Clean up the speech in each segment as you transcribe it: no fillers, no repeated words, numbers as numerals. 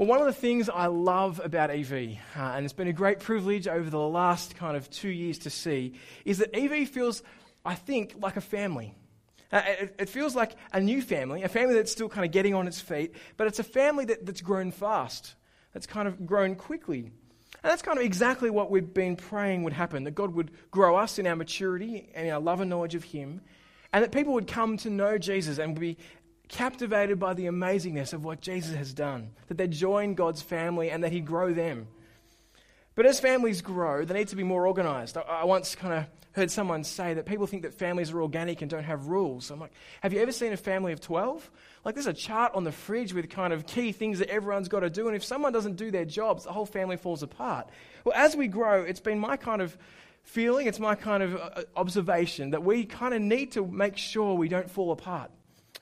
Well, one of the things I love about EV, and it's been a great privilege over the last kind of 2 years to see, is that EV feels, I think, like a family. It feels like a new family, a family that's still kind of getting on its feet, but it's a family that's grown fast, that's kind of grown quickly. And that's kind of exactly what we've been praying would happen, that God would grow us in our maturity and our love and knowledge of Him, and that people would come to know Jesus and be captivated by the amazingness of what Jesus has done, that they join God's family and that He grow them. But as families grow, they need to be more organised. I once kind of heard someone say that people think that families are organic and don't have rules. So I'm like, have you ever seen a family of 12? Like, there's a chart on the fridge with kind of key things that everyone's got to do, and if someone doesn't do their jobs, the whole family falls apart. Well, as we grow, it's been my kind of feeling, it's my kind of observation that we kind of need to make sure we don't fall apart.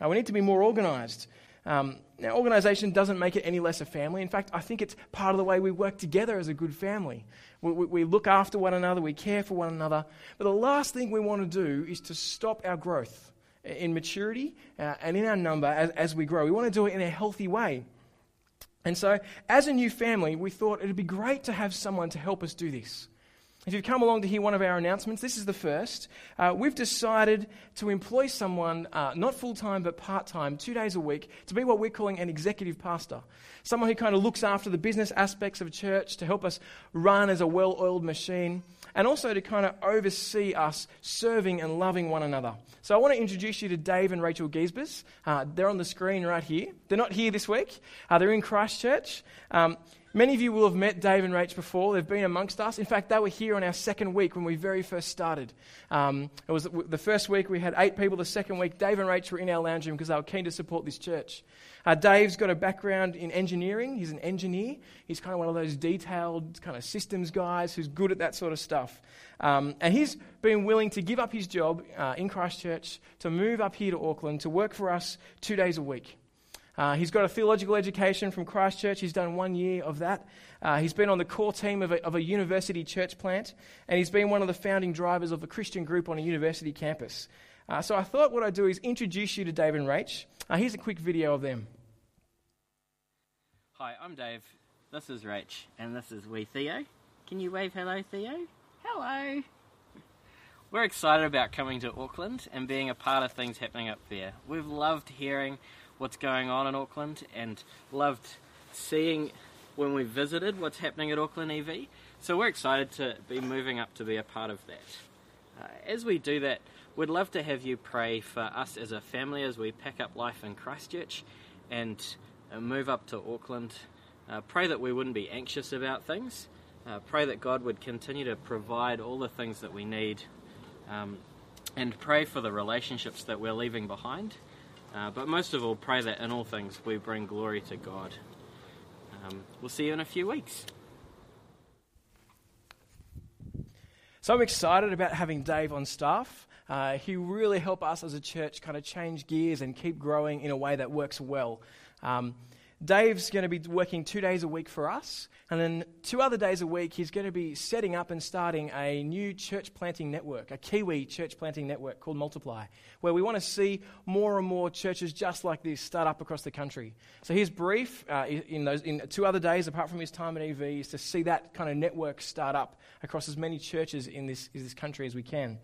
We need to be more organised. Now, organisation doesn't make it any less a family. In fact, I think it's part of the way we work together as a good family. We look after one another, we care for one another. But the last thing we want to do is to stop our growth in maturity and in our number as we grow. We want to do it in a healthy way. And so, as a new family, we thought it would be great to have someone to help us do this. If you've come along to hear one of our announcements, this is the first. We've decided to employ someone, not full-time but part-time, 2 days a week, to be what we're calling an executive pastor. Someone who kind of looks after the business aspects of church to help us run as a well-oiled machine and also to kind of oversee us serving and loving one another. So I want to introduce you to Dave and Rachel Giesbers. They're on the screen right here. They're not here this week. They're in Christchurch. Many of you will have met Dave and Rach before. They've been amongst us. In fact, they were here on our second week when we very first started. It was the first week we had 8 people. The second week, Dave and Rach were in our lounge room because they were keen to support this church. Dave's got a background in engineering. He's an engineer. He's kind of one of those detailed kind of systems guys who's good at that sort of stuff. And he's been willing to give up his job in Christchurch to move up here to Auckland to work for us 2 days a week. He's got a theological education from Christchurch. He's done 1 year of that. He's been on the core team of a university church plant, and he's been one of the founding drivers of a Christian group on a university campus. So I thought what I'd do is introduce you to Dave and Rach. Here's a quick video of them. Hi, I'm Dave. This is Rach, and this is wee Theo. Can you wave hello, Theo? Hello. We're excited about coming to Auckland and being a part of things happening up there. We've loved hearing what's going on in Auckland and loved seeing when we visited what's happening at Auckland EV. So we're excited to be moving up to be a part of that. As we do that, we'd love to have you pray for us as a family as we pack up life in Christchurch and move up to Auckland. Pray that we wouldn't be anxious about things. Pray that God would continue to provide all the things that we need, and pray for the relationships that we're leaving behind. But most of all, pray that in all things we bring glory to God. We'll see you in a few weeks. So I'm excited about having Dave on staff. He really helped us as a church kind of change gears and keep growing in a way that works well. Dave's going to be working 2 days a week for us, and then 2 other days a week he's going to be setting up and starting a new church planting network, a Kiwi church planting network called Multiply, where we want to see more and more churches just like this start up across the country. So his brief in 2 other days, apart from his time at EV, is to see that kind of network start up across as many churches in this country as we can.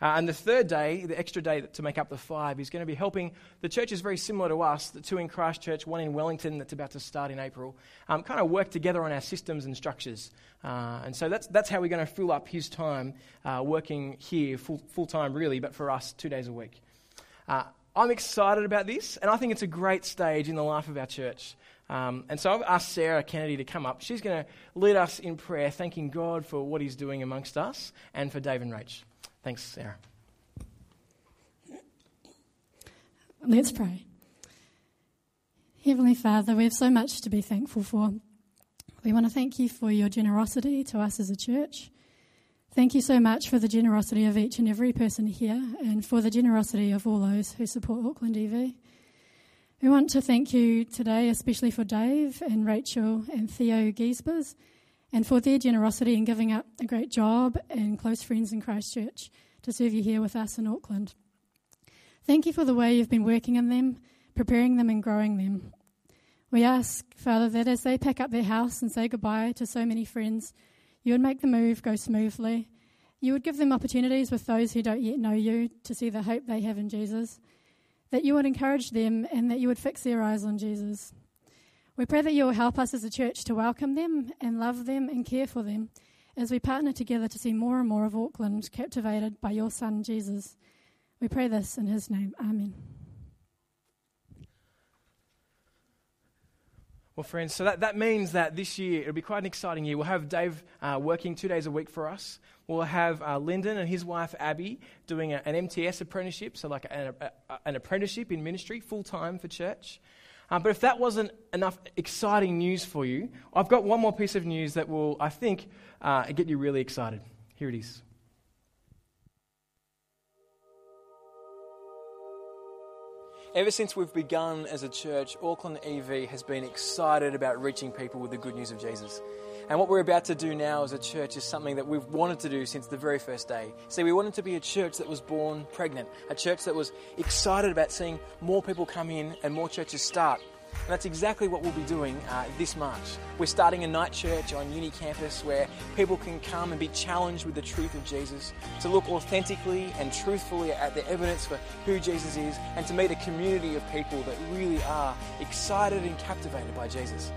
And the 3rd day, the extra day to make up the 5, is going to be helping the churches very similar to us, the 2 in Christchurch, 1 in Wellington that's about to start in April, kind of work together on our systems and structures. And so that's how we're going to fill up his time working here full-time really, but for us 2 days a week. I'm excited about this, and I think it's a great stage in the life of our church. And so I've asked Sarah Kennedy to come up. She's going to lead us in prayer, thanking God for what He's doing amongst us and for Dave and Rach. Thanks, Sarah. Let's pray. Heavenly Father, we have so much to be thankful for. We want to thank You for Your generosity to us as a church. Thank You so much for the generosity of each and every person here and for the generosity of all those who support Auckland EV. We want to thank You today, especially for Dave and Rachel and Theo Giesbers, and for their generosity in giving up a great job and close friends in Christchurch to serve You here with us in Auckland. Thank You for the way You've been working in them, preparing them and growing them. We ask, Father, that as they pack up their house and say goodbye to so many friends, you would make the move go smoothly. You would give them opportunities with those who don't yet know you to see the hope they have in Jesus, that you would encourage them and that you would fix their eyes on Jesus. We pray that you will help us as a church to welcome them and love them and care for them as we partner together to see more and more of Auckland captivated by your Son, Jesus. We pray this in his name. Amen. Well, friends, so that means that this year it'll be quite an exciting year. We'll have Dave working 2 days a week for us. We'll have Lyndon and his wife, Abby, doing an MTS apprenticeship, so like an apprenticeship in ministry, full-time for church. But if that wasn't enough exciting news for you, I've got one more piece of news that will, I think, get you really excited. Here it is. Ever since we've begun as a church, Auckland EV has been excited about reaching people with the good news of Jesus. And what we're about to do now as a church is something that we've wanted to do since the very first day. See, we wanted to be a church that was born pregnant, a church that was excited about seeing more people come in and more churches start. And that's exactly what we'll be doing this March. We're starting a night church on Uni campus where people can come and be challenged with the truth of Jesus, to look authentically and truthfully at the evidence for who Jesus is, and to meet a community of people that really are excited and captivated by Jesus.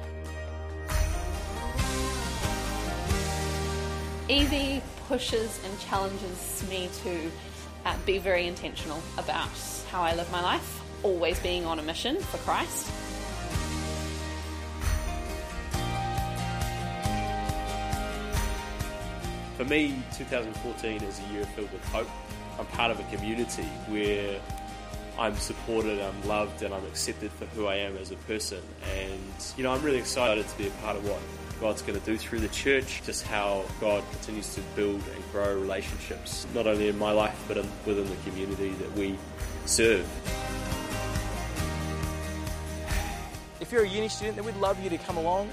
EV pushes and challenges me to be very intentional about how I live my life, always being on a mission for Christ. For me, 2014 is a year filled with hope. I'm part of a community where I'm supported, I'm loved, and I'm accepted for who I am as a person. And, you know, I'm really excited to be a part of what God's going to do through the church, just how God continues to build and grow relationships, not only in my life, but within the community that we serve. If you're a uni student, then we'd love you to come along.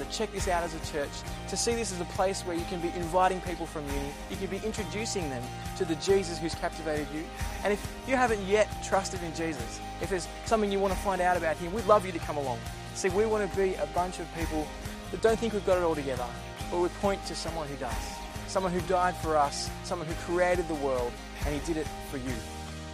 To check this out as a church, to see this as a place where you can be inviting people from uni, you can be introducing them to the Jesus who's captivated you. And if you haven't yet trusted in Jesus, if there's something you want to find out about him, we'd love you to come along. See, we want to be a bunch of people that don't think we've got it all together, but we point to someone who does. Someone who died for us, someone who created the world, and he did it for you.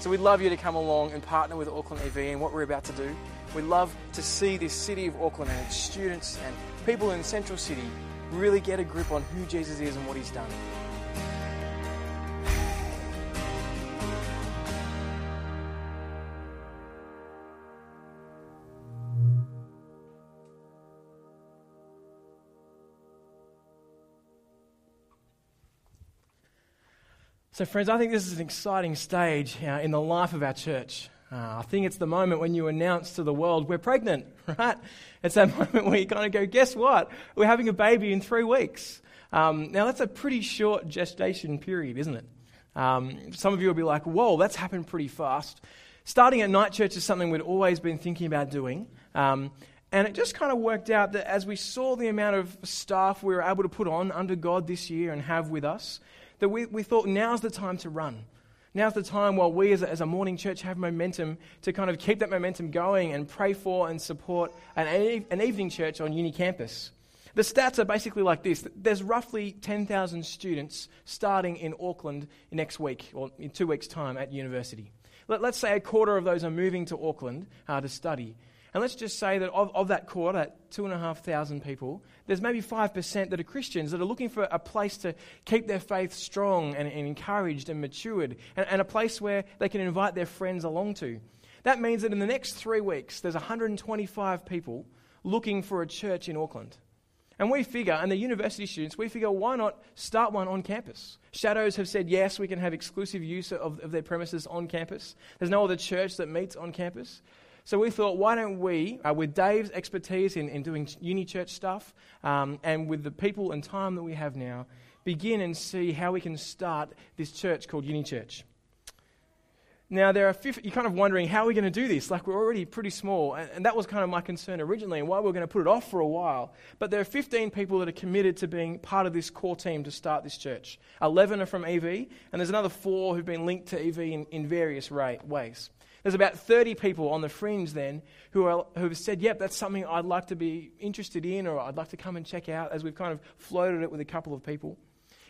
So we'd love you to come along and partner with Auckland EV in what we're about to do. We'd love to see this city of Auckland and its students and people in Central City really get a grip on who Jesus is and what he's done. So friends, I think this is an exciting stage in the life of our church. I think it's the moment when you announce to the world, we're pregnant, right? It's that moment where you kind of go, guess what? We're having a baby in 3 weeks. Now, that's a pretty short gestation period, isn't it? Some of you will be like, whoa, that's happened pretty fast. Starting at night church is something we'd always been thinking about doing. And it just kind of worked out that as we saw the amount of staff we were able to put on under God this year and have with us, that we thought now's the time to run. Now's the time while we as a morning church have momentum to kind of keep that momentum going and pray for and support an evening church on uni campus. The stats are basically like this. There's roughly 10,000 students starting in Auckland next week or in 2 weeks' time at university. Let's say a quarter of those are moving to Auckland to study. And let's just say that of that quarter, 2,500 people, there's maybe 5% that are Christians that are looking for a place to keep their faith strong and encouraged and matured, and a place where they can invite their friends along to. That means that in the next 3 weeks, there's 125 people looking for a church in Auckland. And we figure, and the university students, we figure, why not start one on campus? Shadows have said, yes, we can have exclusive use of their premises on campus. There's no other church that meets on campus. So we thought, why don't we, with Dave's expertise in doing uni church stuff, and with the people and time that we have now, begin and see how we can start this church called Uni Church. Now, you're kind of wondering, how are we going to do this? Like, we're already pretty small, and that was kind of my concern originally, and why we were going to put it off for a while. But there are 15 people that are committed to being part of this core team to start this church. 11 are from EV, and there's another 4 who've been linked to EV in various ways. There's about 30 people on the fringe then who've said, yep, that's something I'd like to be interested in, or I'd like to come and check out, as we've kind of floated it with a couple of people.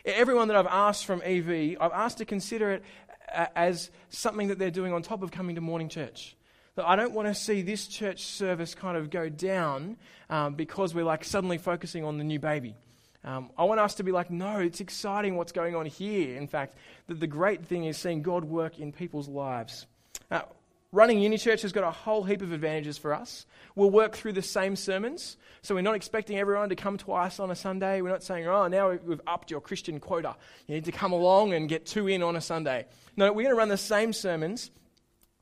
Everyone that I've asked from EV, I've asked to consider it as something that they're doing on top of coming to morning church. That I don't want to see this church service kind of go down because we're like suddenly focusing on the new baby. I want us to be like, no, it's exciting what's going on here. In fact, that the great thing is seeing God work in people's lives. Running Uni Church has got a whole heap of advantages for us. We'll work through the same sermons, so we're not expecting everyone to come twice on a Sunday. We're not saying, oh, now we've upped your Christian quota. You need to come along and get 2 in on a Sunday. No, we're going to run the same sermons,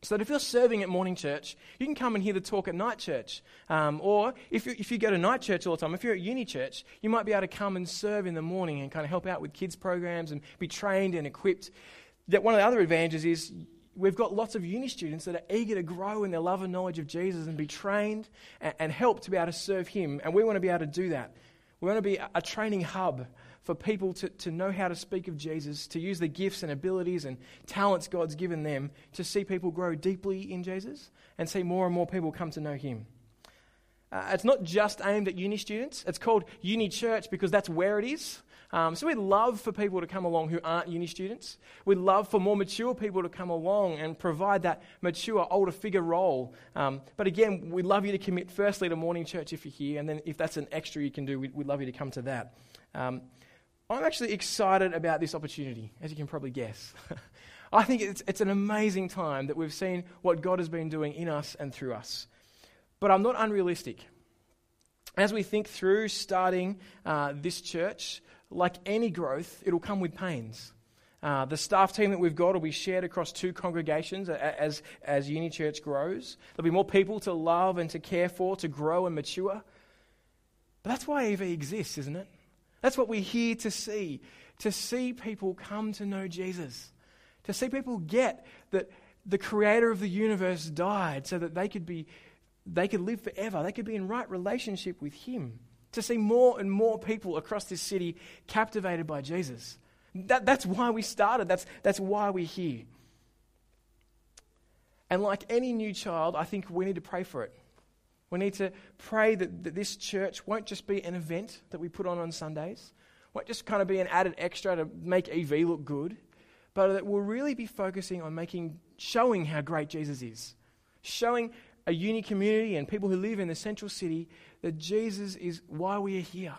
so that if you're serving at morning church, you can come and hear the talk at night church. Or if you go to night church all the time, if you're at Uni Church, you might be able to come and serve in the morning and kind of help out with kids programs and be trained and equipped. That one of the other advantages is we've got lots of uni students that are eager to grow in their love and knowledge of Jesus and be trained and helped to be able to serve him. And we want to be able to do that. We want to be a training hub for people to know how to speak of Jesus, to use the gifts and abilities and talents God's given them, to see people grow deeply in Jesus and see more and more people come to know him. It's not just aimed at uni students. It's called Uni Church because that's where it is. So we'd love for people to come along who aren't uni students. We'd love for more mature people to come along and provide that mature, older figure role. But again, we'd love you to commit firstly to morning church if you're here, and then if that's an extra you can do, we'd love you to come to that. I'm actually excited about this opportunity, as you can probably guess. I think it's an amazing time that we've seen what God has been doing in us and through us. But I'm not unrealistic. As we think through starting this church, like any growth, it'll come with pains. The staff team that we've got will be shared across 2 congregations as Uni Church grows. There'll be more people to love and to care for, to grow and mature. But that's why EV exists, isn't it? That's what we're here to see people come to know Jesus, to see people get that the creator of the universe died so that they could live forever, they could be in right relationship with him. To see more and more people across this city captivated by Jesus. That's why we started. That's why we're here. And like any new child, I think we need to pray for it. We need to pray that this church won't just be an event that we put on Sundays, won't just kind of be an added extra to make EV look good, but that we'll really be focusing on showing how great Jesus is, showing a uni community and people who live in the central city that Jesus is why we are here.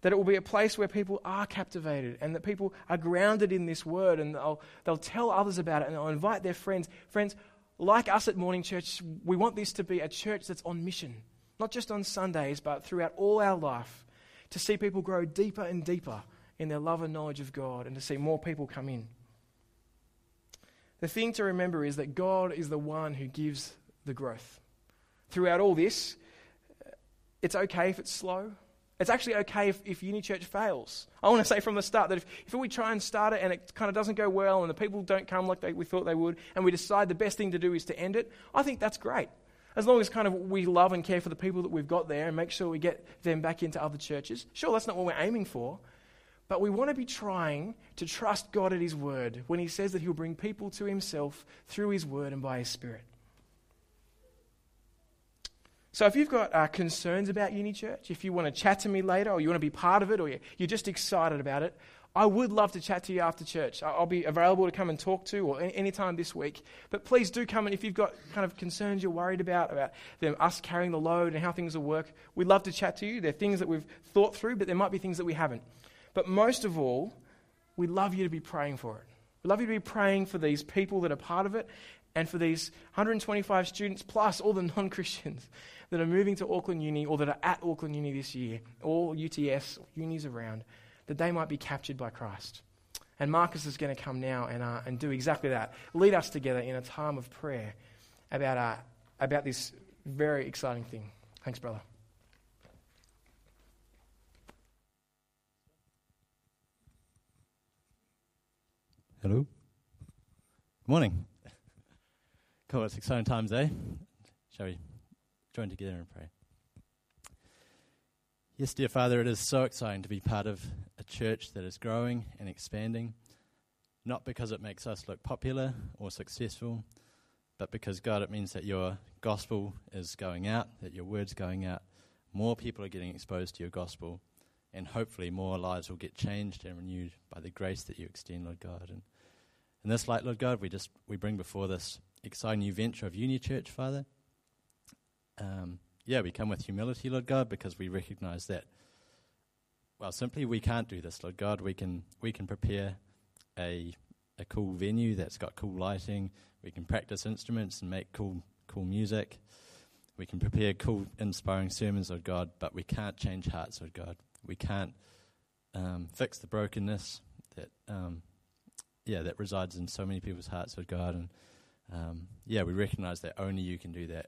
That it will be a place where people are captivated and that people are grounded in this word and they'll tell others about it and they'll invite their friends. Friends, like us at Morning Church, we want this to be a church that's on mission, not just on Sundays, but throughout all our life, to see people grow deeper and deeper in their love and knowledge of God and to see more people come in. The thing to remember is that God is the one who gives the growth. Throughout all this, it's okay if it's slow. It's actually okay if Uni Church fails. I want to say from the start that if we try and start it and it kind of doesn't go well and the people don't come like we thought they would and we decide the best thing to do is to end it, I think that's great. As long as kind of we love and care for the people that we've got there and make sure we get them back into other churches. Sure, that's not what we're aiming for, but we want to be trying to trust God at his word when he says that he'll bring people to himself through his word and by his spirit. So if you've got concerns about Uni Church, if you want to chat to me later or you want to be part of it or you're just excited about it, I would love to chat to you after church. I'll be available to come and talk to or any time this week. But please do come, and if you've got kind of concerns you're worried about them, us carrying the load and how things will work, we'd love to chat to you. There are things that we've thought through, but there might be things that we haven't. But most of all, we'd love you to be praying for it. We'd love you to be praying for these people that are part of it and for these 125 students plus all the non-Christians that are moving to Auckland Uni or that are at Auckland Uni this year, or UTS, unis around, that they might be captured by Christ. And Marcus is going to come now and do exactly that. Lead us together in a time of prayer about this very exciting thing. Thanks, brother. Hello. Morning. Cool, it's exciting times, eh? Shall we join together and pray? Yes, dear Father, it is so exciting to be part of a church that is growing and expanding, not because it makes us look popular or successful, But because, God, it means that your gospel is going out, that your word's going out, more people are getting exposed to your gospel, and hopefully more lives will get changed and renewed by the grace that you extend, Lord God. And in this light, Lord God, we bring before this exciting new venture of Uni Church, Father. We come with humility, Lord God, because we recognize that, well, simply we can't do this, Lord God. We can prepare a cool venue that's got cool lighting. We can practice instruments and make cool music. We can prepare cool, inspiring sermons, Lord God, but we can't change hearts, Lord God. We can't fix the brokenness that that resides in so many people's hearts, Lord God. And we recognize that only you can do that.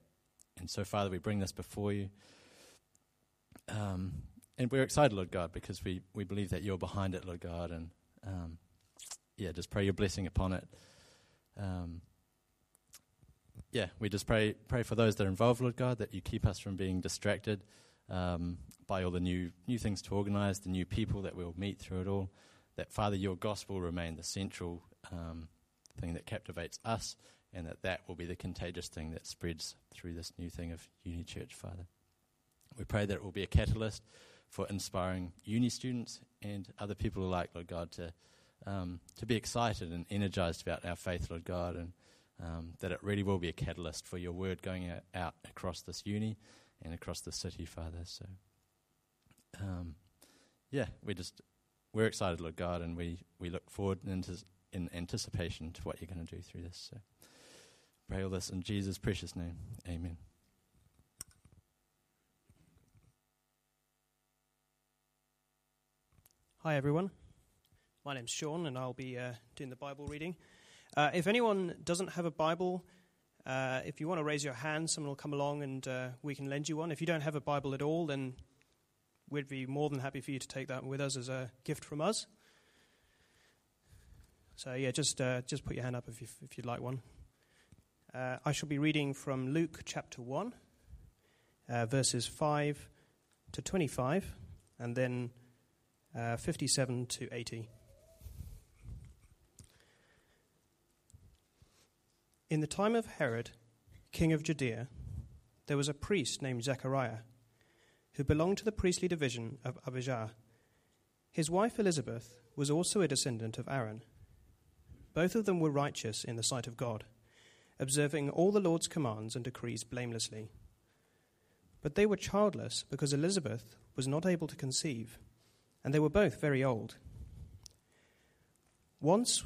And so, Father, we bring this before you. And we're excited, Lord God, because we believe that you're behind it, Lord God. And, just pray your blessing upon it. We just pray for those that are involved, Lord God, that you keep us from being distracted by all the new things to organize, the new people that we'll meet through it all. That, Father, your gospel remain the central thing that captivates us, and that will be the contagious thing that spreads through this new thing of Uni Church, Father. We pray that it will be a catalyst for inspiring uni students and other people alike, Lord God, to be excited and energized about our faith, Lord God, and that it really will be a catalyst for your word going out across this uni and across the city, Father. So, we're excited, Lord God, and we look forward in anticipation to what you're going to do through this. So, pray all this in Jesus' precious name. Amen. Hi, everyone. My name's Sean, and I'll be doing the Bible reading. If anyone doesn't have a Bible, if you want to raise your hand, someone will come along and we can lend you one. If you don't have a Bible at all, then we'd be more than happy for you to take that with us as a gift from us. So, just put your hand up if you'd like one. I shall be reading from Luke chapter 1, verses 5 to 25, and then 57 to 80. In the time of Herod, king of Judea, there was a priest named Zechariah, who belonged to the priestly division of Abijah. His wife Elizabeth was also a descendant of Aaron. Both of them were righteous in the sight of God, observing all the Lord's commands and decrees blamelessly. But they were childless because Elizabeth was not able to conceive, and they were both very old. Once,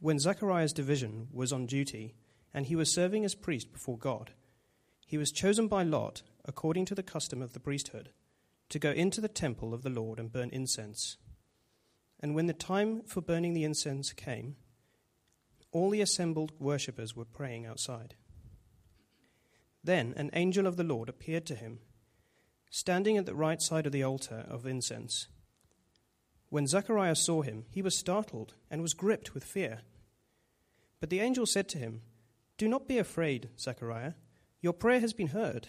when Zechariah's division was on duty, and he was serving as priest before God, he was chosen by lot, according to the custom of the priesthood, to go into the temple of the Lord and burn incense. And when the time for burning the incense came, all the assembled worshippers were praying outside. Then an angel of the Lord appeared to him, standing at the right side of the altar of incense. When Zechariah saw him, he was startled and was gripped with fear. But the angel said to him, "Do not be afraid, Zechariah. Your prayer has been heard.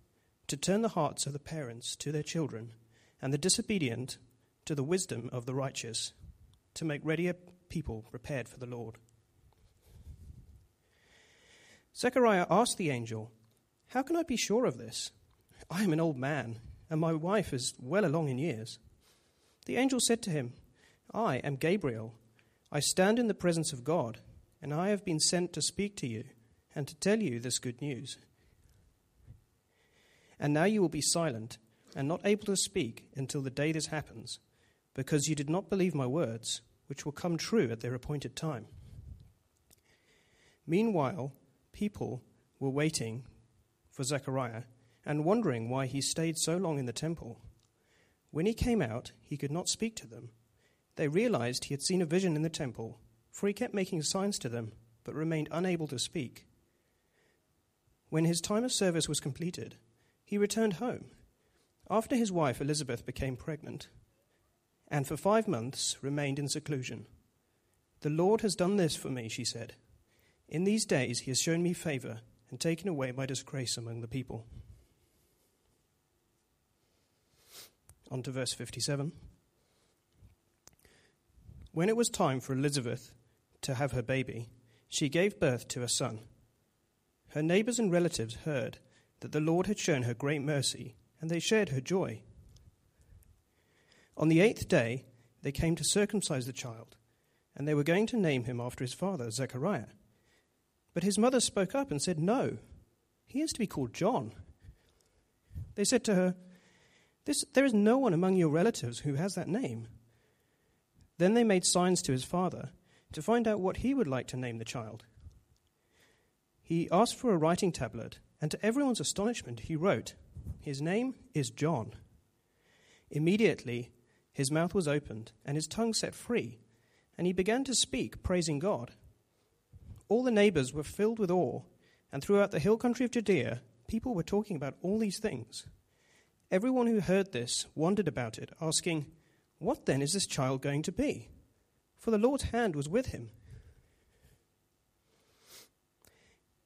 to turn the hearts of the parents to their children and the disobedient to the wisdom of the righteous, to make ready a people prepared for the Lord." Zechariah asked the angel, "How can I be sure of this? I am an old man, and my wife is well along in years." The angel said to him, "I am Gabriel. I stand in the presence of God, and I have been sent to speak to you and to tell you this good news. And now you will be silent and not able to speak until the day this happens, because you did not believe my words, which will come true at their appointed time." Meanwhile, people were waiting for Zechariah and wondering why he stayed so long in the temple. When he came out, he could not speak to them. They realized he had seen a vision in the temple, for he kept making signs to them, but remained unable to speak. When his time of service was completed, he returned home, after his wife Elizabeth became pregnant, and for 5 months remained in seclusion. The Lord has done this for me, she said. In these days he has shown me favor and taken away my disgrace among the people. On to verse 57. When it was time for Elizabeth to have her baby, she gave birth to a son. Her neighbors and relatives heard that the Lord had shown her great mercy, and they shared her joy. On the 8th day, they came to circumcise the child, and they were going to name him after his father, Zechariah. But his mother spoke up and said, "No, he is to be called John." They said to her, "There is no one among your relatives who has that name." Then they made signs to his father to find out what he would like to name the child. He asked for a writing tablet, and to everyone's astonishment, he wrote, "His name is John." Immediately, his mouth was opened and his tongue set free, and he began to speak, praising God. All the neighbors were filled with awe, and throughout the hill country of Judea, people were talking about all these things. Everyone who heard this wondered about it, asking, "What then is this child going to be?" For the Lord's hand was with him.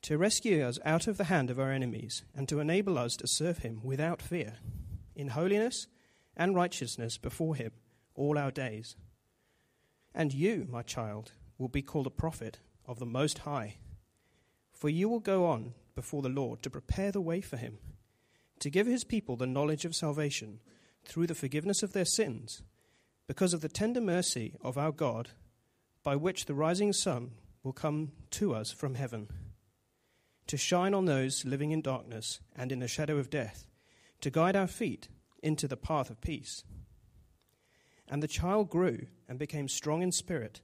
to rescue us out of the hand of our enemies and to enable us to serve him without fear, in holiness and righteousness before him all our days. And you, my child, will be called a prophet of the Most High, for you will go on before the Lord to prepare the way for him, to give his people the knowledge of salvation through the forgiveness of their sins, because of the tender mercy of our God, by which the rising sun will come to us from heaven, to shine on those living in darkness and in the shadow of death, to guide our feet into the path of peace." And the child grew and became strong in spirit,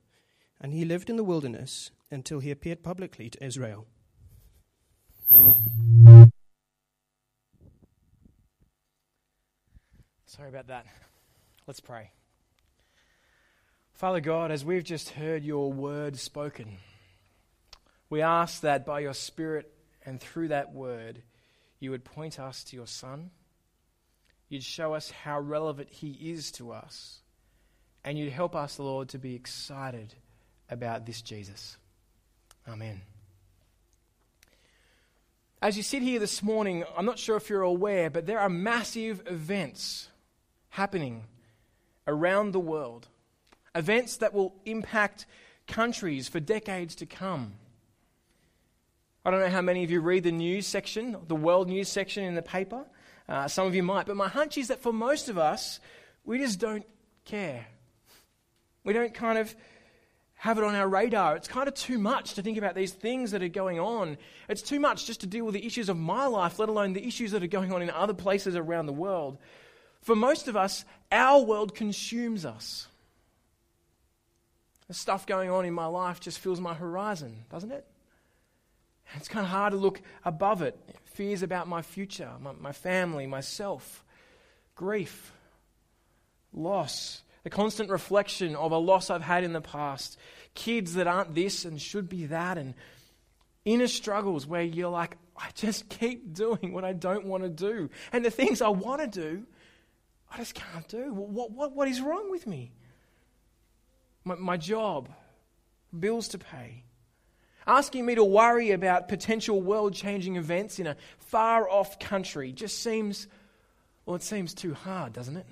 and he lived in the wilderness until he appeared publicly to Israel. Sorry about that. Let's pray. Father God, as we've just heard your word spoken, we ask that by your Spirit and through that word, you would point us to your Son. You'd show us how relevant he is to us. And you'd help us, Lord, to be excited about this Jesus. Amen. As you sit here this morning, I'm not sure if you're aware, but there are massive events happening around the world. Events that will impact countries for decades to come. I don't know how many of you read the news section, the world news section in the paper. Some of you might, but my hunch is that for most of us, we just don't care. We don't kind of have it on our radar. It's kind of too much to think about these things that are going on. It's too much just to deal with the issues of my life, let alone the issues that are going on in other places around the world. For most of us, our world consumes us. The stuff going on in my life just fills my horizon, doesn't it? It's kind of hard to look above it. Fears about my future, my family, myself, grief, loss, the constant reflection of a loss I've had in the past, kids that aren't this and should be that, and inner struggles where you're like, I just keep doing what I don't want to do. And the things I want to do, I just can't do. What is wrong with me? My job, bills to pay. Asking me to worry about potential world-changing events in a far-off country just seems, well, it seems too hard, doesn't it?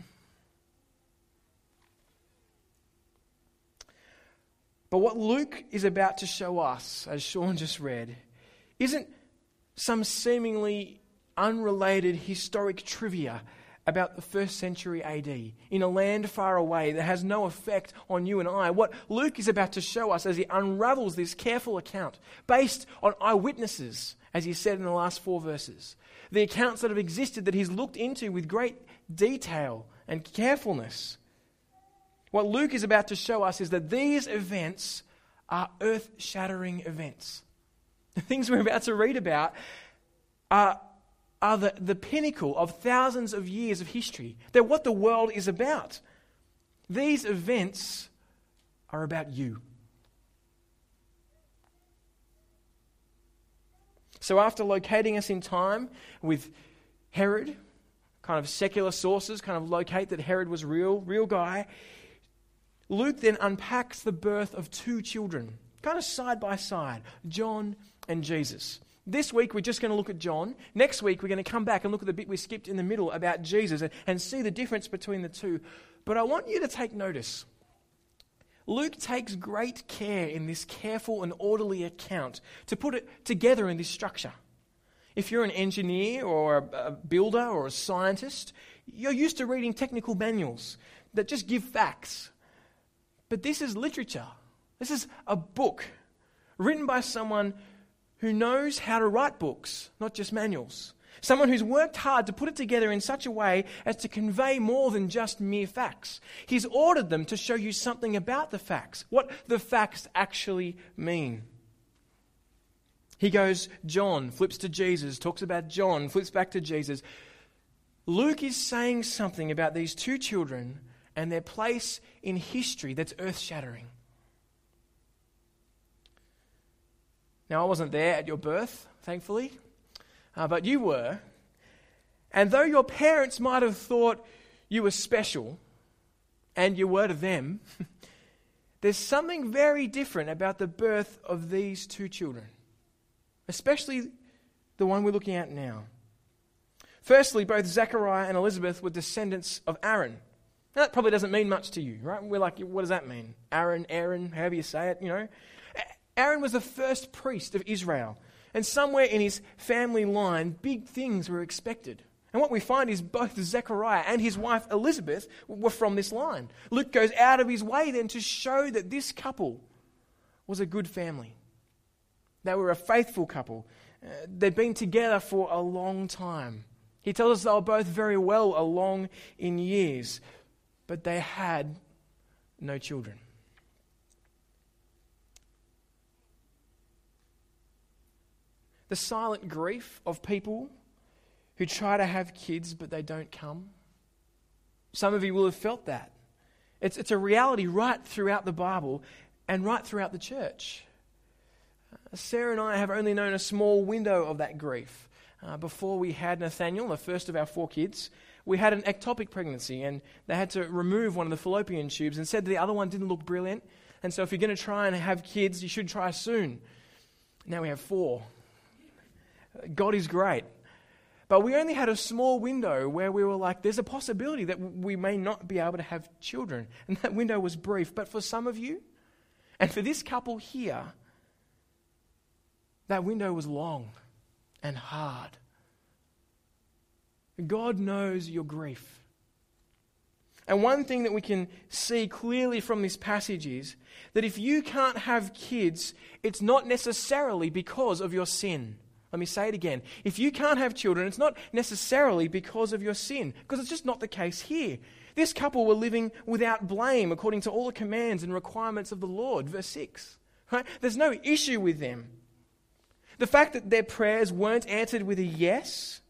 But what Luke is about to show us, as Sean just read, isn't some seemingly unrelated historic trivia about the 1st century AD, in a land far away that has no effect on you and I. What Luke is about to show us as he unravels this careful account, based on eyewitnesses, as he said in the last 4 verses, the accounts that have existed that he's looked into with great detail and carefulness. What Luke is about to show us is that these events are earth-shattering events. The things we're about to read about are the pinnacle of thousands of years of history. They're what the world is about. These events are about you. So after locating us in time with Herod, kind of secular sources kind of locate that Herod was real guy, Luke then unpacks the birth of 2 children, kind of side by side, John and Jesus. This week, we're just going to look at John. Next week, we're going to come back and look at the bit we skipped in the middle about Jesus and see the difference between the two. But I want you to take notice. Luke takes great care in this careful and orderly account to put it together in this structure. If you're an engineer or a builder or a scientist, you're used to reading technical manuals that just give facts. But this is literature. This is a book written by someone who knows how to write books, not just manuals. Someone who's worked hard to put it together in such a way as to convey more than just mere facts. He's ordered them to show you something about the facts, what the facts actually mean. He goes, John, flips to Jesus, talks about John, flips back to Jesus. Luke is saying something about these 2 children and their place in history that's earth-shattering. Now, I wasn't there at your birth, thankfully, but you were. And though your parents might have thought you were special, and you were to them, there's something very different about the birth of these 2 children, especially the one we're looking at now. Firstly, both Zechariah and Elizabeth were descendants of Aaron. Now, that probably doesn't mean much to you, right? We're like, what does that mean? Aaron, however you say it, you know. Aaron was the first priest of Israel, and somewhere in his family line, big things were expected. And what we find is both Zechariah and his wife Elizabeth were from this line. Luke goes out of his way then to show that this couple was a good family. They were a faithful couple. They'd been together for a long time. He tells us they were both very well along in years, but they had no children. The silent grief of people who try to have kids but they don't come. Some of you will have felt that. It's a reality right throughout the Bible and right throughout the church. Sarah and I have only known a small window of that grief. Before we had Nathaniel, the first of our 4 kids, we had an ectopic pregnancy and they had to remove one of the fallopian tubes and said the other one didn't look brilliant. And so if you're going to try and have kids, you should try soon. Now we have 4. God is great. But we only had a small window where we were like, there's a possibility that we may not be able to have children. And that window was brief. But for some of you, and for this couple here, that window was long and hard. God knows your grief. And one thing that we can see clearly from this passage is that if you can't have kids, it's not necessarily because of your sin. Let me say it again. If you can't have children, it's not necessarily because of your sin, because it's just not the case here. This couple were living without blame according to all the commands and requirements of the Lord, verse 6. Right? There's no issue with them. The fact that their prayers weren't answered with a yes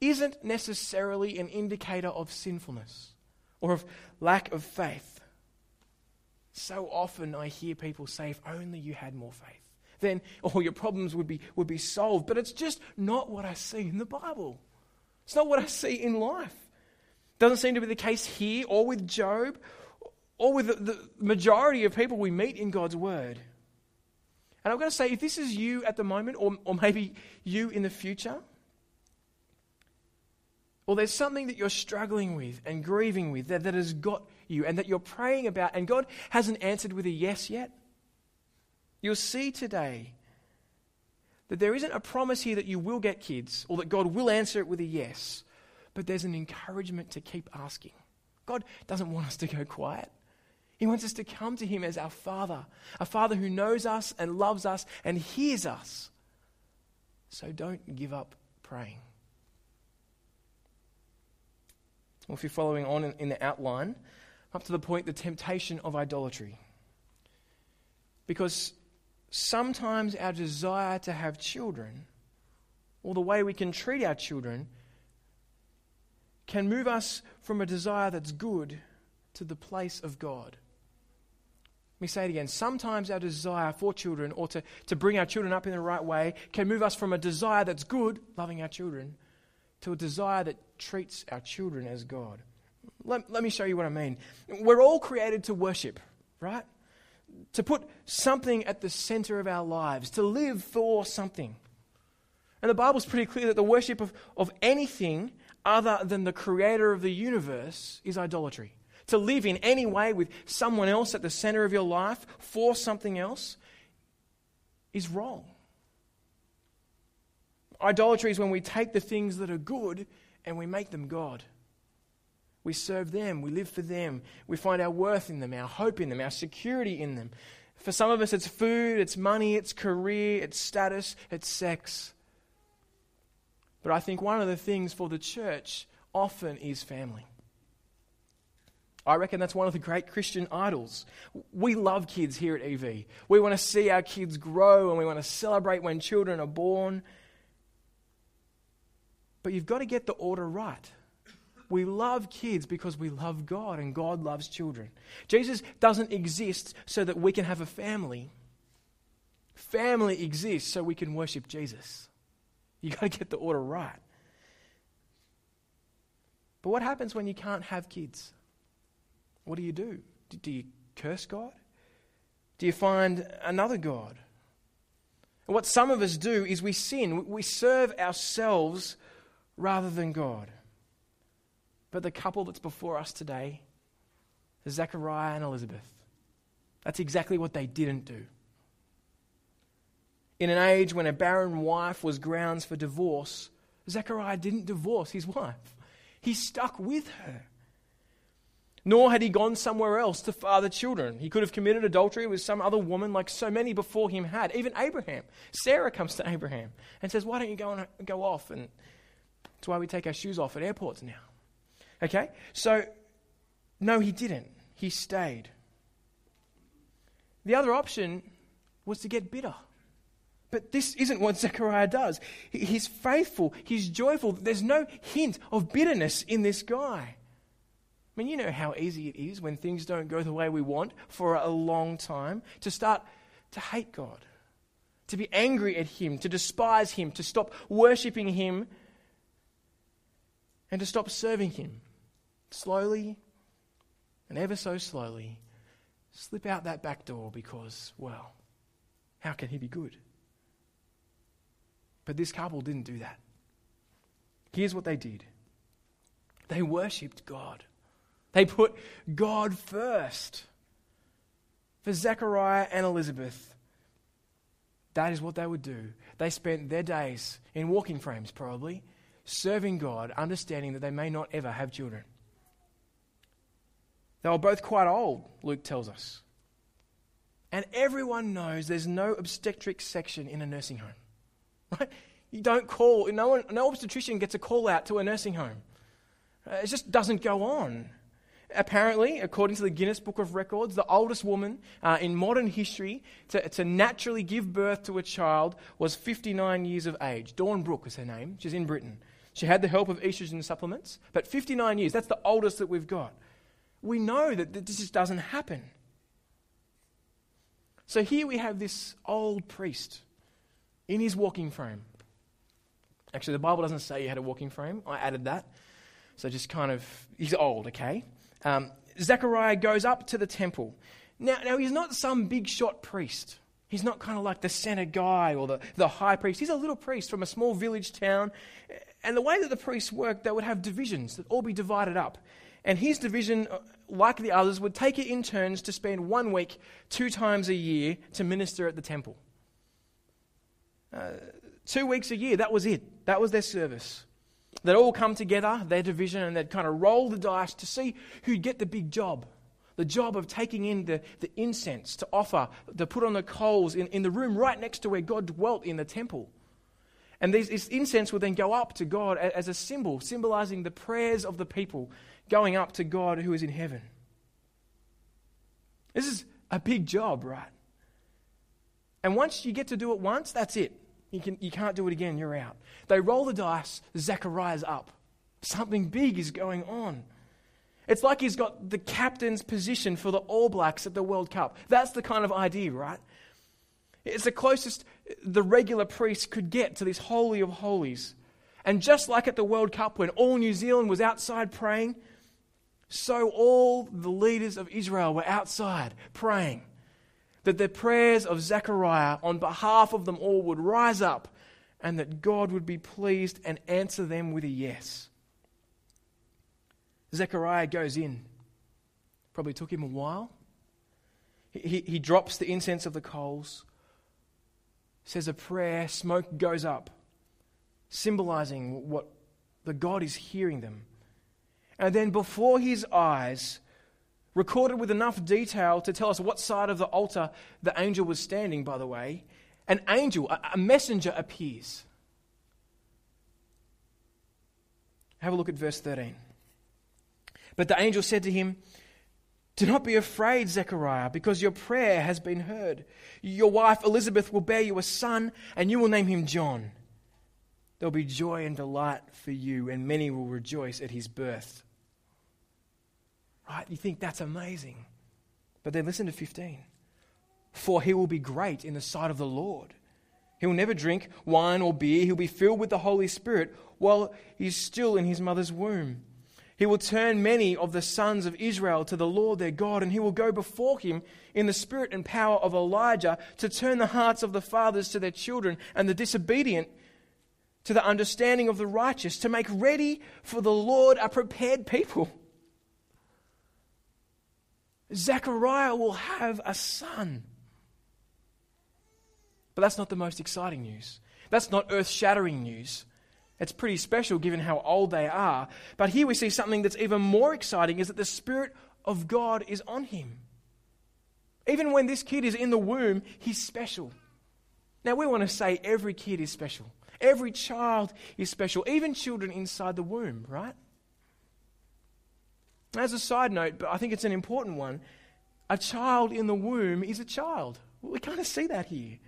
isn't necessarily an indicator of sinfulness or of lack of faith. So often I hear people say, if only you had more faith, then all your problems would be solved. But it's just not what I see in the Bible. It's not what I see in life. Doesn't seem to be the case here or with Job or with the majority of people we meet in God's Word. And I'm going to say, if this is you at the moment or maybe you in the future, well, there's something that you're struggling with and grieving with that has got you and that you're praying about and God hasn't answered with a yes yet. You'll see today that there isn't a promise here that you will get kids or that God will answer it with a yes, but there's an encouragement to keep asking. God doesn't want us to go quiet. He wants us to come to him as our Father, a Father who knows us and loves us and hears us. So don't give up praying. Well, if you're following on in the outline, up to the point, the temptation of idolatry. Because sometimes our desire to have children, or the way we can treat our children, can move us from a desire that's good to the place of God. Let me say it again. Sometimes our desire for children, or to bring our children up in the right way, can move us from a desire that's good, loving our children, to a desire that treats our children as God. Let me show you what I mean. We're all created to worship, right? To put something at the center of our lives, to live for something. And the Bible's pretty clear that the worship of anything other than the creator of the universe is idolatry. To live in any way with someone else at the center of your life for something else is wrong. Idolatry is when we take the things that are good and we make them God. We serve them, we live for them, we find our worth in them, our hope in them, our security in them. For some of us, it's food, it's money, it's career, it's status, it's sex. But I think one of the things for the church often is family. I reckon that's one of the great Christian idols. We love kids here at EV. We want to see our kids grow and we want to celebrate when children are born. But you've got to get the order right. We love kids because we love God and God loves children. Jesus doesn't exist so that we can have a family. Family exists so we can worship Jesus. You got to get the order right. But what happens when you can't have kids? What do? Do you curse God? Do you find another God? And what some of us do is we sin. We serve ourselves rather than God. But the couple that's before us today, Zechariah and Elizabeth, that's exactly what they didn't do. In an age when a barren wife was grounds for divorce, Zechariah didn't divorce his wife. He stuck with her. Nor had he gone somewhere else to father children. He could have committed adultery with some other woman like so many before him had. Even Abraham. Sarah comes to Abraham and says, why don't you go off? And that's why we take our shoes off at airports now. Okay, so no, he didn't. He stayed. The other option was to get bitter. But this isn't what Zechariah does. He's faithful. He's joyful. There's no hint of bitterness in this guy. I mean, you know how easy it is when things don't go the way we want for a long time to start to hate God, to be angry at him, to despise him, to stop worshipping him, and to stop serving him. Slowly and ever so slowly, slip out that back door because, well, how can he be good? But this couple didn't do that. Here's what they did. They worshipped God. They put God first. For Zechariah and Elizabeth, that is what they would do. They spent their days in walking frames, probably, serving God, understanding that they may not ever have children. They were both quite old, Luke tells us. And everyone knows there's no obstetric section in a nursing home. Right? You don't call, no obstetrician gets a call out to a nursing home. It just doesn't go on. Apparently, according to the Guinness Book of Records, the oldest woman in modern history to naturally give birth to a child was 59 years of age. Dawn Brook is her name. She's in Britain. She had the help of estrogen supplements, but 59 years, that's the oldest that we've got. We know that this just doesn't happen. So here we have this old priest in his walking frame. Actually, the Bible doesn't say he had a walking frame. I added that. So just kind of, he's old, okay? Zechariah goes up to the temple. Now he's not some big shot priest. He's not kind of like the center guy or the high priest. He's a little priest from a small village town. And the way that the priests worked, they would have divisions that all be divided up. And his division, like the others, would take it in turns to spend 1 week, 2 times a year to minister at the temple. 2 weeks a year, that was it. That was their service. They'd all come together, their division, and they'd kind of roll the dice to see who'd get the big job. The job of taking in the incense to offer, to put on the coals in the room right next to where God dwelt in the temple. And this incense would then go up to God as a symbol, symbolizing the prayers of the people going up to God who is in heaven. This is a big job, right? And once you get to do it once, that's it. You can't do it again, you're out. They roll the dice, Zechariah's up. Something big is going on. It's like he's got the captain's position for the All Blacks at the World Cup. That's the kind of idea, right? It's the closest the regular priest could get to this Holy of Holies. And just like at the World Cup when all New Zealand was outside praying, so all the leaders of Israel were outside praying that the prayers of Zechariah on behalf of them all would rise up and that God would be pleased and answer them with a yes. Zechariah goes in. Probably took him a while. He drops the incense of the coals, says a prayer, smoke goes up, symbolizing what the God is hearing them. And then before his eyes, recorded with enough detail to tell us what side of the altar the angel was standing, by the way, an angel, a messenger appears. Have a look at verse 13. But the angel said to him, "Do not be afraid, Zechariah, because your prayer has been heard. Your wife Elizabeth will bear you a son, and you will name him John. There will be joy and delight for you, and many will rejoice at his birth." Right? You think that's amazing. But then listen to 15. "For he will be great in the sight of the Lord. He will never drink wine or beer. He will be filled with the Holy Spirit while he is still in his mother's womb. He will turn many of the sons of Israel to the Lord their God, and he will go before him in the spirit and power of Elijah to turn the hearts of the fathers to their children and the disobedient to the understanding of the righteous, to make ready for the Lord a prepared people." Zechariah will have a son. But that's not the most exciting news. That's not earth-shattering news. It's pretty special given how old they are. But here we see something that's even more exciting, is that the Spirit of God is on him. Even when this kid is in the womb, he's special. Now we want to say every kid is special. Every child is special, even children inside the womb, right? As a side note, but I think it's an important one, a child in the womb is a child. We kind of see that here.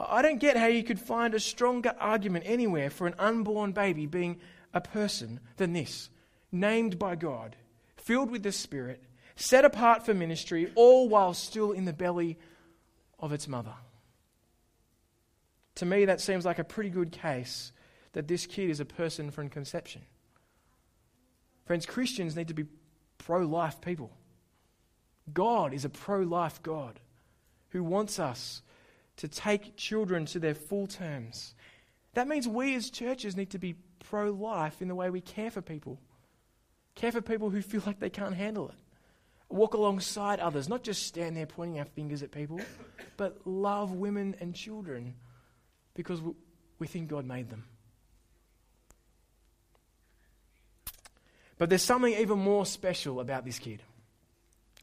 I don't get how you could find a stronger argument anywhere for an unborn baby being a person than this. Named by God, filled with the Spirit, set apart for ministry, all while still in the belly of its mother. To me, that seems like a pretty good case that this kid is a person from conception. Friends, Christians need to be pro-life people. God is a pro-life God who wants us to take children to their full terms. That means we as churches need to be pro-life in the way we care for people. Care for people who feel like they can't handle it. Walk alongside others, not just stand there pointing our fingers at people, but love women and children because we think God made them. But there's something even more special about this kid.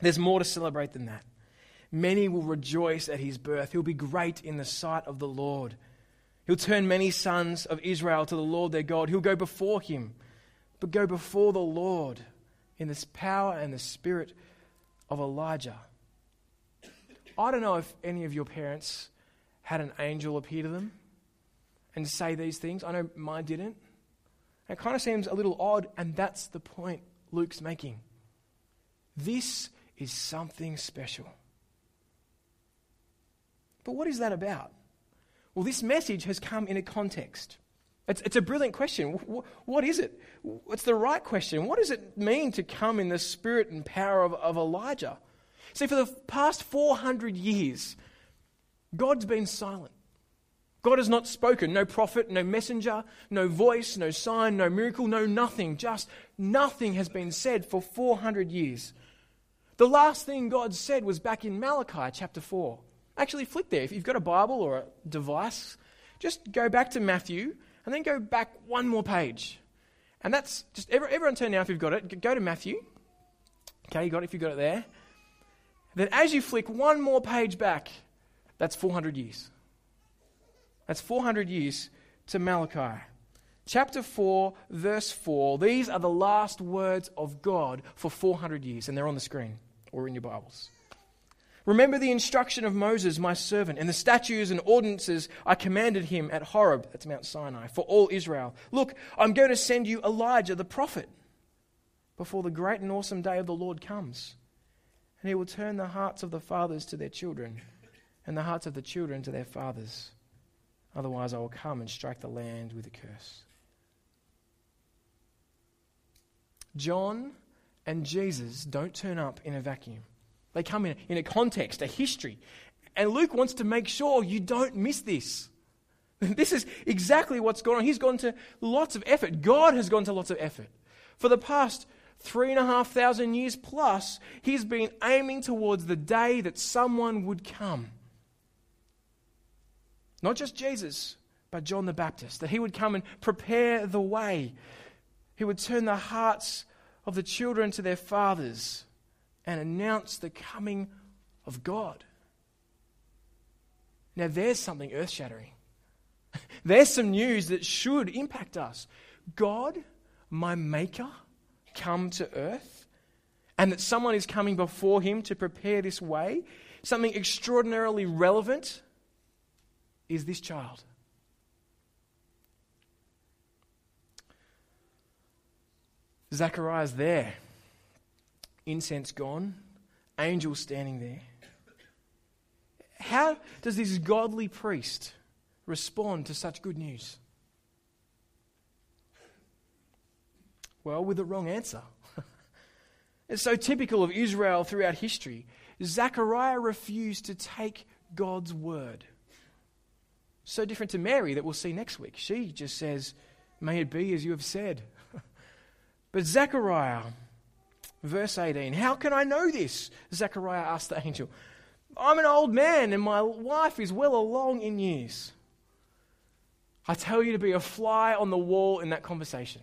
There's more to celebrate than that. Many will rejoice at his birth. He'll be great in the sight of the Lord. He'll turn many sons of Israel to the Lord their God. He'll go before him, but go before the Lord in this power and the spirit of Elijah. I don't know if any of your parents had an angel appear to them and say these things. I know mine didn't. It kind of seems a little odd, and that's the point Luke's making. This is something special. But what is that about? Well, this message has come in a context. It's a brilliant question. What is it? It's the right question. What does it mean to come in the spirit and power of Elijah? See, for the past 400 years, God's been silent. God has not spoken. No prophet, no messenger, no voice, no sign, no miracle, no nothing. Just nothing has been said for 400 years. The last thing God said was back in Malachi chapter 4. Actually, flick there. If you've got a Bible or a device, just go back to Matthew and then go back one more page And that's just, everyone turn now if you've got it. Go to Matthew. Okay, you got it if you've got it there. Then as you flick one more page back, that's 400 years. That's 400 years to Malachi. Chapter 4, verse 4. These are the last words of God for 400 years, and they're on the screen or in your Bibles. Remember the instruction of Moses, my servant, and the statutes and ordinances I commanded him at Horeb, that's Mount Sinai, for all Israel. Look, I'm going to send you Elijah the prophet before the great and awesome day of the Lord comes. And he will turn the hearts of the fathers to their children and the hearts of the children to their fathers. Otherwise I will come and strike the land with a curse. John and Jesus don't turn up in a vacuum. They come in a context, a history. And Luke wants to make sure you don't miss this. This is exactly what's gone on. He's gone to lots of effort. God has gone to lots of effort. For the past 3,500 years plus, he's been aiming towards the day that someone would come. Not just Jesus, but John the Baptist. That he would come and prepare the way. He would turn the hearts of the children to their fathers and announce the coming of God. Now there's something earth-shattering. There's some news that should impact us. God, my Maker, come to earth, and that someone is coming before him to prepare this way. Something extraordinarily relevant is this child. Zechariah's there. Incense gone, angel standing there. How does this godly priest respond to such good news? Well, with the wrong answer. It's so typical of Israel throughout history. Zechariah refused to take God's word. So different to Mary that we'll see next week. She just says, may it be as you have said. But Zechariah, verse 18, how can I know this? Zechariah asked the angel. I'm an old man and my wife is well along in years. I tell you to be a fly on the wall in that conversation.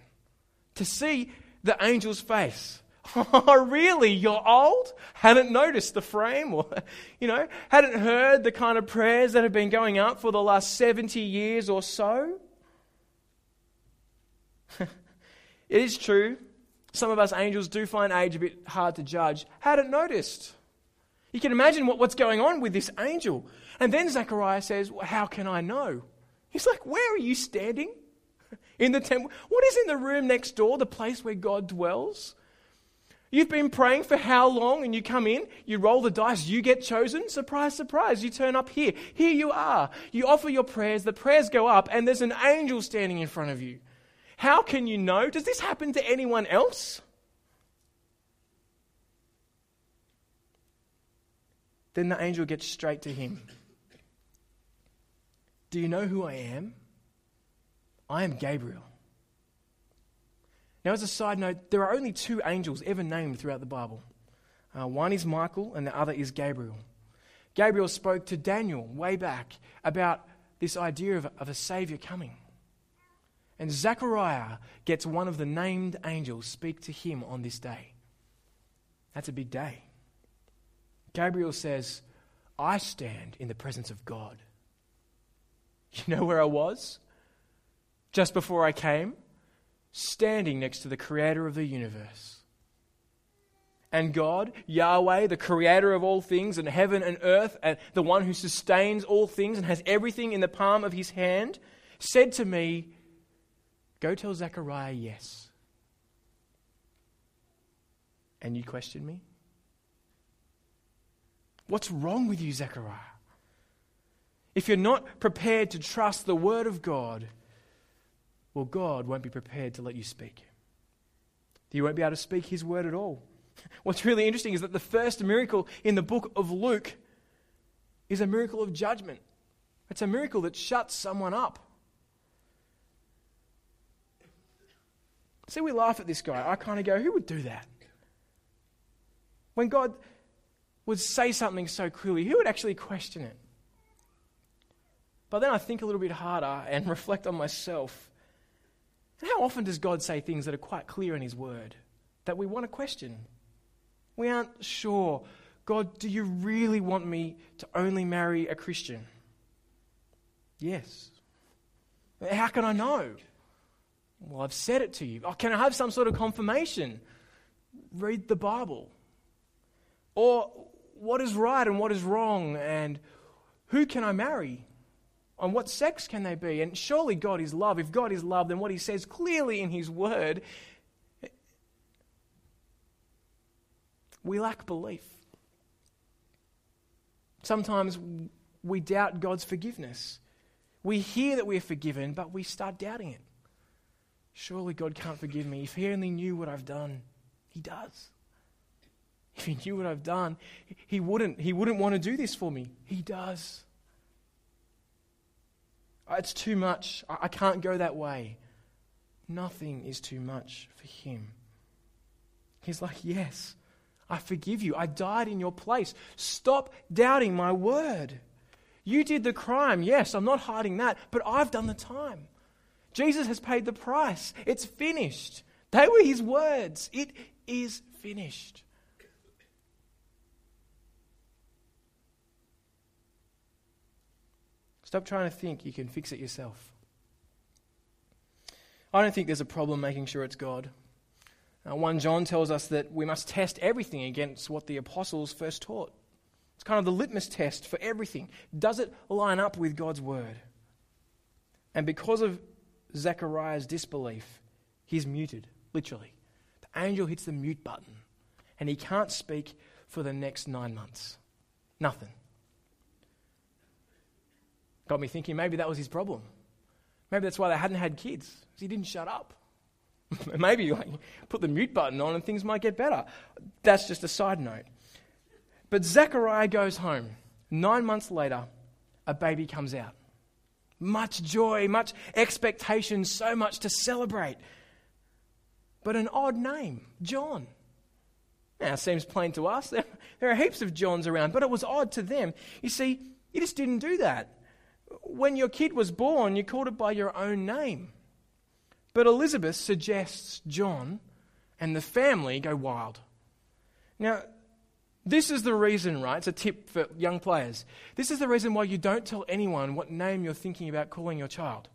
To see the angel's face. Oh, really? You're old? Hadn't noticed the frame or, hadn't heard the kind of prayers that have been going up for the last 70 years or so? It is true. Some of us angels do find age a bit hard to judge. Hadn't noticed. You can imagine what's going on with this angel. And then Zechariah says, well, how can I know? He's like, where are you standing? In the temple. What is in the room next door, the place where God dwells? You've been praying for how long, and you come in, you roll the dice, you get chosen. Surprise, surprise, you turn up here. Here you are. You offer your prayers, the prayers go up, and there's an angel standing in front of you. How can you know? Does this happen to anyone else? Then the angel gets straight to him. Do you know who I am? I am Gabriel. Now, as a side note, there are only two angels ever named throughout the Bible. One is Michael and the other is Gabriel. Gabriel spoke to Daniel way back about this idea of a Saviour coming. And Zechariah gets one of the named angels speak to him on this day. That's a big day. Gabriel says, I stand in the presence of God. You know where I was? Just before I came, standing next to the creator of the universe. And God, Yahweh, the creator of all things and heaven and earth, and the one who sustains all things and has everything in the palm of his hand, said to me, go tell Zechariah yes. And you question me? What's wrong with you, Zechariah? If you're not prepared to trust the word of God, well, God won't be prepared to let you speak. You won't be able to speak his word at all. What's really interesting is that the first miracle in the book of Luke is a miracle of judgment. It's a miracle that shuts someone up. See, we laugh at this guy. I kind of go, who would do that? When God would say something so clearly, who would actually question it? But then I think a little bit harder and reflect on myself. How often does God say things that are quite clear in his word that we want to question? We aren't sure. God, do you really want me to only marry a Christian? Yes. How can I know? Well, I've said it to you. Oh, can I have some sort of confirmation? Read the Bible. Or what is right and what is wrong, and who can I marry? And what sex can they be? And surely God is love. If God is love, then what he says clearly in his word, we lack belief. Sometimes we doubt God's forgiveness. We hear that we're forgiven, but we start doubting it. Surely God can't forgive me. If he only knew what I've done, he does. If he knew what I've done, he wouldn't want to do this for me. He does. It's too much. I can't go that way. Nothing is too much for him. He's like, yes, I forgive you. I died in your place. Stop doubting my word. You did the crime. Yes, I'm not hiding that, but I've done the time. Jesus has paid the price. It's finished. They were his words. It is finished. Stop trying to think you can fix it yourself. I don't think there's a problem making sure it's God. 1 John tells us that we must test everything against what the apostles first taught. It's kind of the litmus test for everything. Does it line up with God's word? And because of Zechariah's disbelief, he's muted, literally. The angel hits the mute button and he can't speak for the next 9 months. Nothing. Got me thinking maybe that was his problem. Maybe that's why they hadn't had kids, because he didn't shut up. Maybe put the mute button on and things might get better. That's just a side note. But Zechariah goes home. 9 months later, a baby comes out. Much joy, much expectation, so much to celebrate. But an odd name, John. Now, it seems plain to us. There are heaps of Johns around, but it was odd to them. You see, you just didn't do that. When your kid was born, you called it by your own name. But Elizabeth suggests John, and the family go wild. Now, this is the reason, right? It's a tip for young players. This is the reason why you don't tell anyone what name you're thinking about calling your child.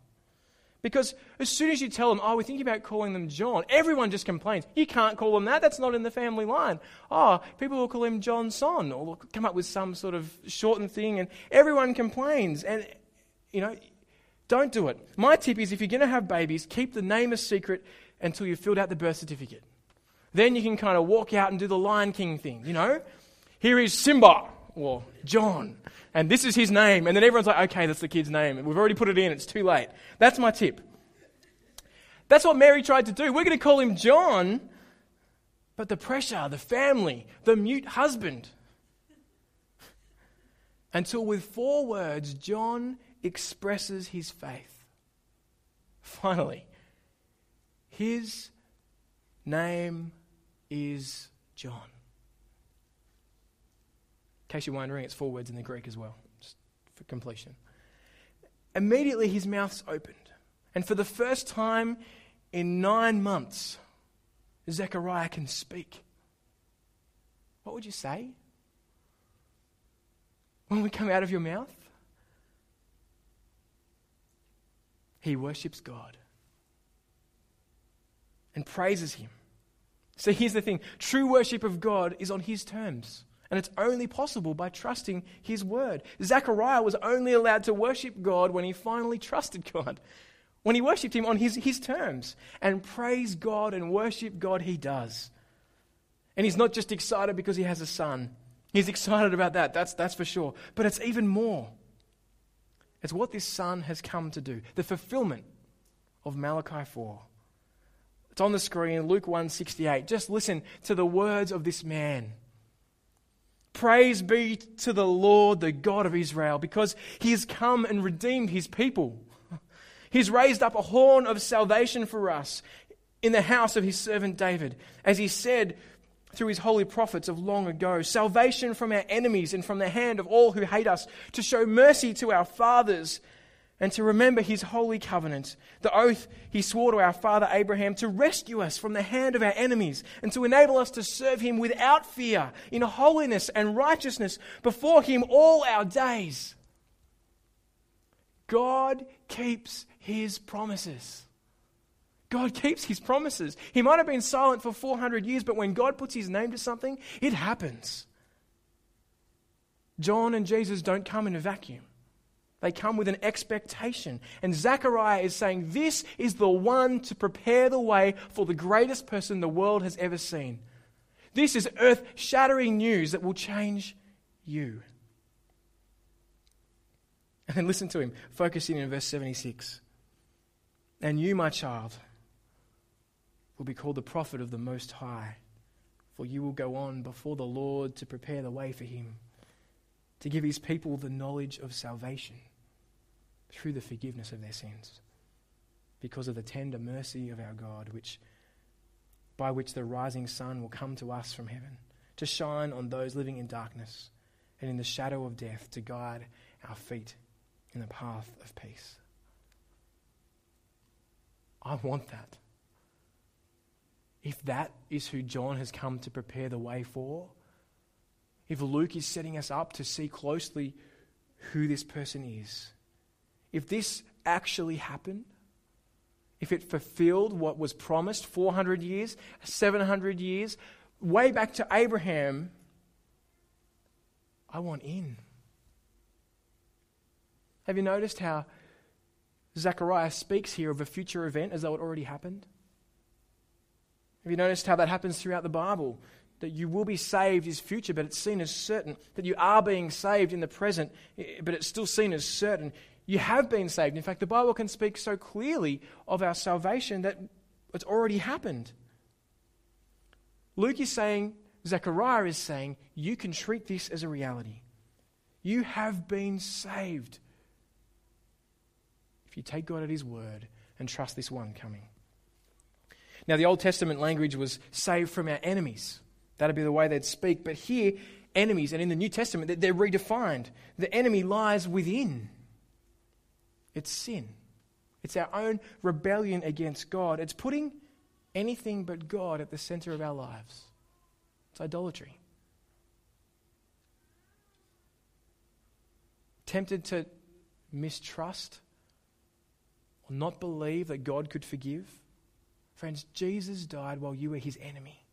Because as soon as you tell them, oh, we're thinking about calling them John, everyone just complains. You can't call them that. That's not in the family line. Oh, people will call him Johnson, or will come up with some sort of shortened thing, and everyone complains. And, you know, don't do it. My tip is if you're going to have babies, keep the name a secret until you've filled out the birth certificate. Then you can kind of walk out and do the Lion King thing, you know? Here is Simba, or John, and this is his name. And then everyone's like, okay, that's the kid's name. We've already put it in. It's too late. That's my tip. That's what Mary tried to do. We're going to call him John, but the pressure, the family, the mute husband. Until with 4 words, John expresses his faith. Finally, his name is John. In case you're wondering, it's 4 words in the Greek as well, just for completion. Immediately his mouth's opened. And for the first time in 9 months, Zechariah can speak. What would you say when we come out of your mouth? He worships God and praises him. So here's the thing. True worship of God is on his terms. And it's only possible by trusting his word. Zechariah was only allowed to worship God when he finally trusted God, when he worshipped him on his terms. And praise God and worship God he does. And he's not just excited because he has a son. He's excited about that, that's for sure. But it's even more. It's what this son has come to do, the fulfillment of Malachi 4. It's on the screen, Luke 1:68. Just listen to the words of this man. Praise be to the Lord, the God of Israel, because he has come and redeemed his people. He's raised up a horn of salvation for us in the house of his servant David, as he said through his holy prophets of long ago, salvation from our enemies and from the hand of all who hate us, to show mercy to our fathers and to remember his holy covenant, the oath he swore to our father Abraham to rescue us from the hand of our enemies and to enable us to serve him without fear in holiness and righteousness before him all our days. God keeps his promises. God keeps his promises. He might have been silent for 400 years, but when God puts his name to something, it happens. John and Jesus don't come in a vacuum. They come with an expectation. And Zechariah is saying, this is the one to prepare the way for the greatest person the world has ever seen. This is earth-shattering news that will change you. And then listen to him, focusing in verse 76. And you, my child, will be called the prophet of the Most High, for you will go on before the Lord to prepare the way for him, to give his people the knowledge of salvation through the forgiveness of their sins, because of the tender mercy of our God, by which the rising sun will come to us from heaven, to shine on those living in darkness and in the shadow of death, to guide our feet in the path of peace. I want that. If that is who John has come to prepare the way for, if Luke is setting us up to see closely who this person is, if this actually happened, if it fulfilled what was promised 400 years, 700 years, way back to Abraham, I want in. Have you noticed how Zechariah speaks here of a future event as though it already happened? Have you noticed how that happens throughout the Bible? That you will be saved is future, but it's seen as certain. That you are being saved in the present, but it's still seen as certain. You have been saved. In fact, the Bible can speak so clearly of our salvation that it's already happened. Luke is saying, Zechariah is saying, you can treat this as a reality. You have been saved. If you take God at his word and trust this one coming. Now, the Old Testament language was saved from our enemies. That'd be the way they'd speak. But here, enemies, and in the New Testament, they're redefined. The enemy lies within. It's sin. It's our own rebellion against God. It's putting anything but God at the center of our lives. It's idolatry. Tempted to mistrust or not believe that God could forgive. Friends, Jesus died while you were his enemy.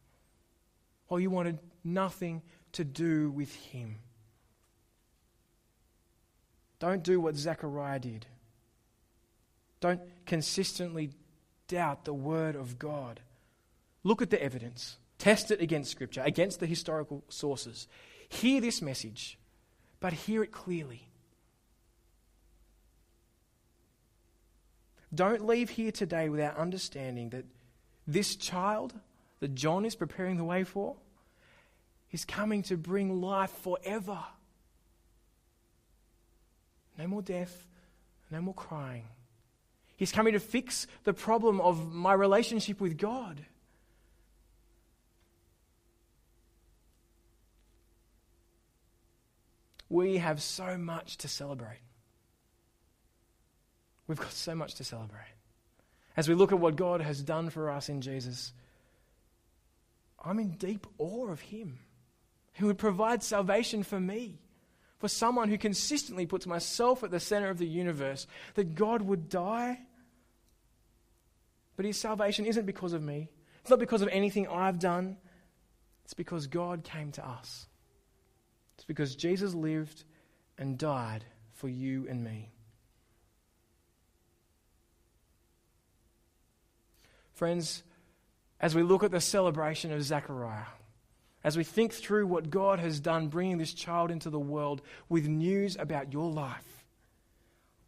Or you wanted nothing to do with him. Don't do what Zechariah did. Don't consistently doubt the word of God. Look at the evidence. Test it against Scripture, against the historical sources. Hear this message, but hear it clearly. Don't leave here today without understanding that this child that John is preparing the way for, he's coming to bring life forever. No more death, no more crying. He's coming to fix the problem of my relationship with God. We have so much to celebrate. We've got so much to celebrate. As we look at what God has done for us in Jesus, I'm in deep awe of him who would provide salvation for me, for someone who consistently puts myself at the center of the universe, that God would die. But his salvation isn't because of me. It's not because of anything I've done. It's because God came to us. It's because Jesus lived and died for you and me. Friends, as we look at the celebration of Zechariah, as we think through what God has done bringing this child into the world with news about your life,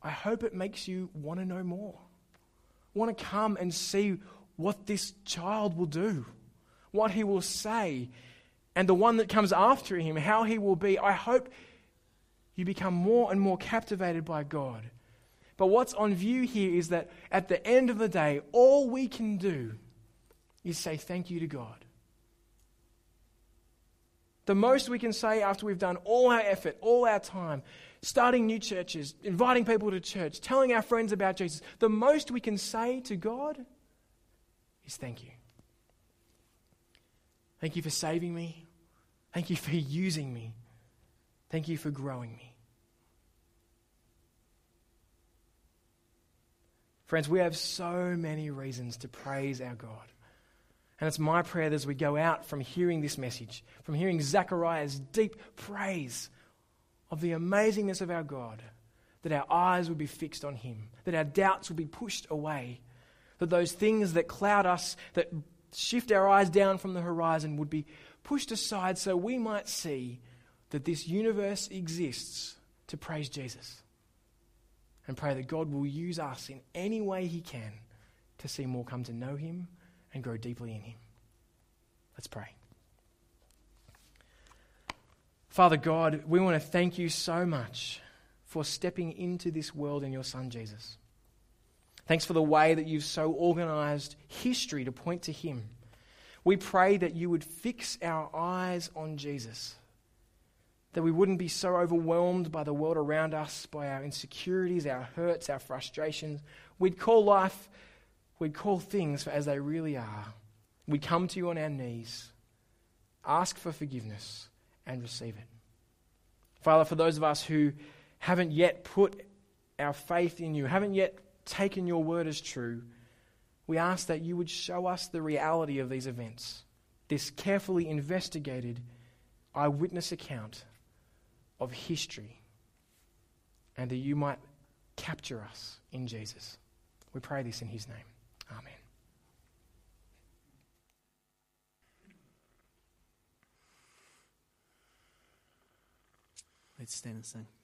I hope it makes you want to know more, want to come and see what this child will do, what he will say, and the one that comes after him, how he will be. I hope you become more and more captivated by God. But what's on view here is that at the end of the day, all we can do is say thank you to God. The most we can say after we've done all our effort, all our time, starting new churches, inviting people to church, telling our friends about Jesus, the most we can say to God is thank you. Thank you for saving me. Thank you for using me. Thank you for growing me. Friends, we have so many reasons to praise our God. And it's my prayer that as we go out from hearing this message, from hearing Zechariah's deep praise of the amazingness of our God, that our eyes would be fixed on him, that our doubts would be pushed away, that those things that cloud us, that shift our eyes down from the horizon would be pushed aside so we might see that this universe exists to praise Jesus. And pray that God will use us in any way he can to see more come to know him and grow deeply in him. Let's pray. Father God, we want to thank you so much for stepping into this world in your Son Jesus. Thanks for the way that you've so organized history to point to him. We pray that you would fix our eyes on Jesus, that we wouldn't be so overwhelmed by the world around us, by our insecurities, our hurts, our frustrations. We'd call life, we'd call things for as they really are. We'd come to you on our knees, ask for forgiveness, and receive it. Father, for those of us who haven't yet put our faith in you, haven't yet taken your word as true, we ask that you would show us the reality of these events, this carefully investigated eyewitness account of history, and that you might capture us in Jesus. We pray this in his name. Amen. Let's stand and sing.